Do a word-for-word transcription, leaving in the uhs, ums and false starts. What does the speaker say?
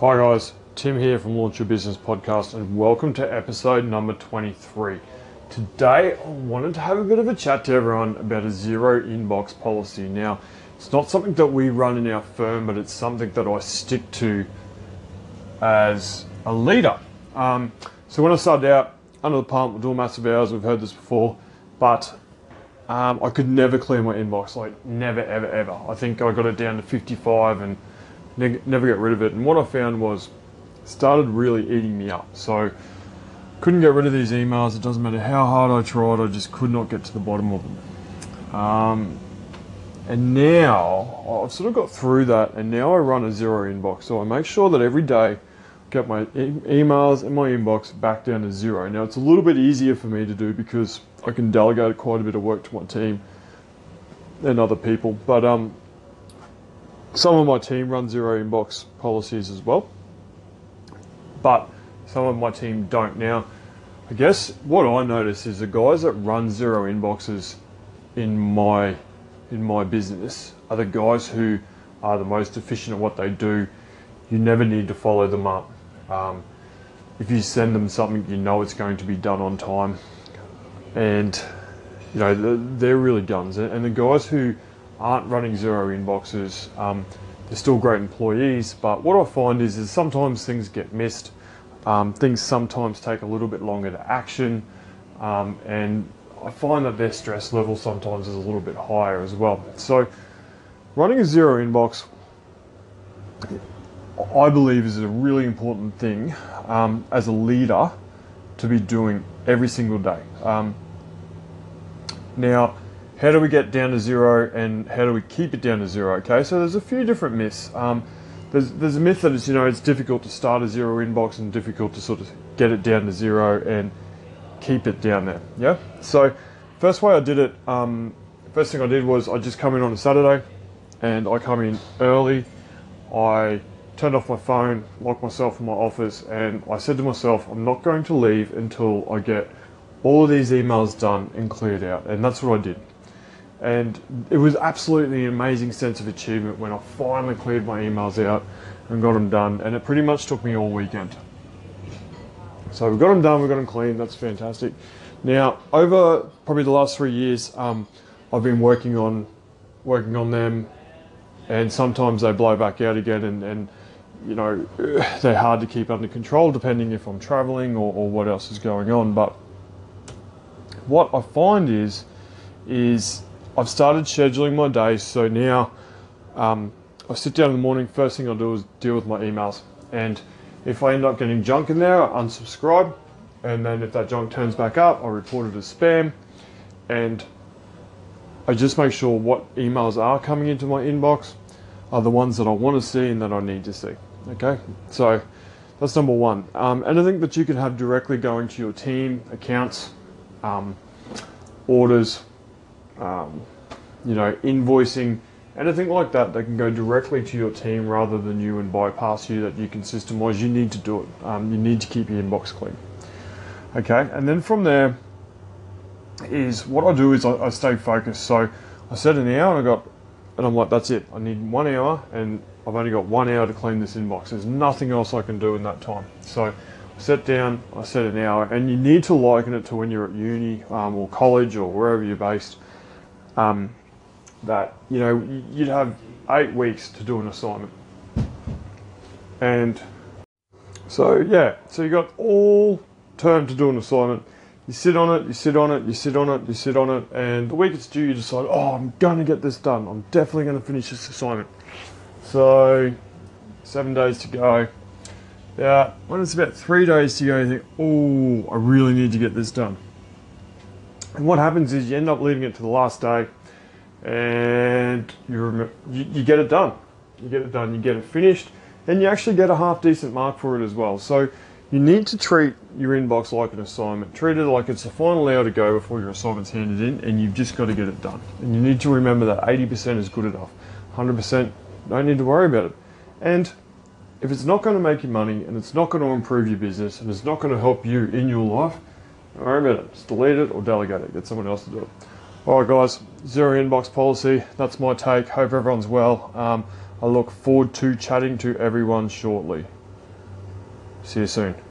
Hi guys, Tim here from Launch Your Business Podcast and welcome to episode number twenty-three. Today I wanted to have a bit of a chat to everyone about a zero inbox policy. Now, it's not something that we run in our firm, but it's something that I stick to as a leader. Um, so when I started out, under the pump, we're doing massive hours, we've heard this before, but um, I could never clear my inbox, like never, ever, ever. I think I got it down to fifty-five and never get rid of it, and what I found was it started really eating me up. So couldn't get rid of these emails. It doesn't matter how hard I tried, I just could not get to the bottom of them. Um, and now I've sort of got through that, and now I run a zero inbox. So I make sure that every day I get my e- emails and my inbox back down to zero. Now it's a little bit easier for me to do because I can delegate quite a bit of work to my team and other people, but um, some of my team run zero inbox policies as well, but some of my team don't. Now, I guess what I notice is the guys that run zero inboxes in my in my business are the guys who are the most efficient at what they do. You never need to follow them up. Um, if you send them something, you know it's going to be done on time, and you know they're really guns. And the guys who aren't running zero inboxes, um, they're still great employees, but what I find is, is sometimes things get missed, um, things sometimes take a little bit longer to action, um, and I find that their stress level sometimes is a little bit higher as well. So running a zero inbox, I believe, is a really important thing um, as a leader to be doing every single day. Um, now, how do we get down to zero and how do we keep it down to zero? Okay, so there's a few different myths. Um, there's there's a myth that it's, you know, it's difficult to start a zero inbox and difficult to sort of get it down to zero and keep it down there, yeah? So first way I did it, um, first thing I did was I just come in on a Saturday and I come in early. I turned off my phone, locked myself in my office, and I said to myself, I'm not going to leave until I get all of these emails done and cleared out, and that's what I did. And it was absolutely an amazing sense of achievement when I finally cleared my emails out and got them done, and it pretty much took me all weekend. So we got them done, we got them clean, that's fantastic. Now, over probably the last three years, um, I've been working on working on them, and sometimes they blow back out again, and, and you know, they're hard to keep under control depending if I'm traveling or, or what else is going on. But what I find is, is I've started scheduling my days, so now um, I sit down in the morning, first thing I'll do is deal with my emails, and if I end up getting junk in there, I unsubscribe, and then if that junk turns back up, I report it as spam, and I just make sure what emails are coming into my inbox are the ones that I want to see and that I need to see, okay? So that's number one. Um, anything that you can have directly going to your team, accounts, um, orders, Um, you know, invoicing, anything like that that can go directly to your team rather than you and bypass you, that you can systemize, you need to do it. Um, you need to keep your inbox clean. Okay, and then from there is what I do is I, I stay focused. So I set an hour and I got, and I'm like, that's it. I need one hour and I've only got one hour to clean this inbox. There's nothing else I can do in that time. So I sit down, I set an hour, and you need to liken it to when you're at uni um, or college or wherever you're based. Um, that, you know, you'd have eight weeks to do an assignment. And so, yeah, so you got all term to do an assignment. You sit on it, you sit on it, you sit on it, you sit on it, and the week it's due, you decide, oh, I'm going to get this done. I'm definitely going to finish this assignment. So, seven days to go. Yeah, when it's about three days to go, you think, oh, I really need to get this done. And what happens is you end up leaving it to the last day, and you, remember, you you get it done. You get it done, you get it finished, and you actually get a half-decent mark for it as well. So you need to treat your inbox like an assignment. Treat it like it's the final hour to go before your assignment's handed in, and you've just got to get it done. And you need to remember that eighty percent is good enough. one hundred percent, don't need to worry about it. And if it's not going to make you money, and it's not going to improve your business, and it's not going to help you in your life, don't worry about it. Just delete it or delegate it. Get someone else to do it. All right, guys. Zero inbox policy. That's my take. Hope everyone's well. Um, I look forward to chatting to everyone shortly. See you soon.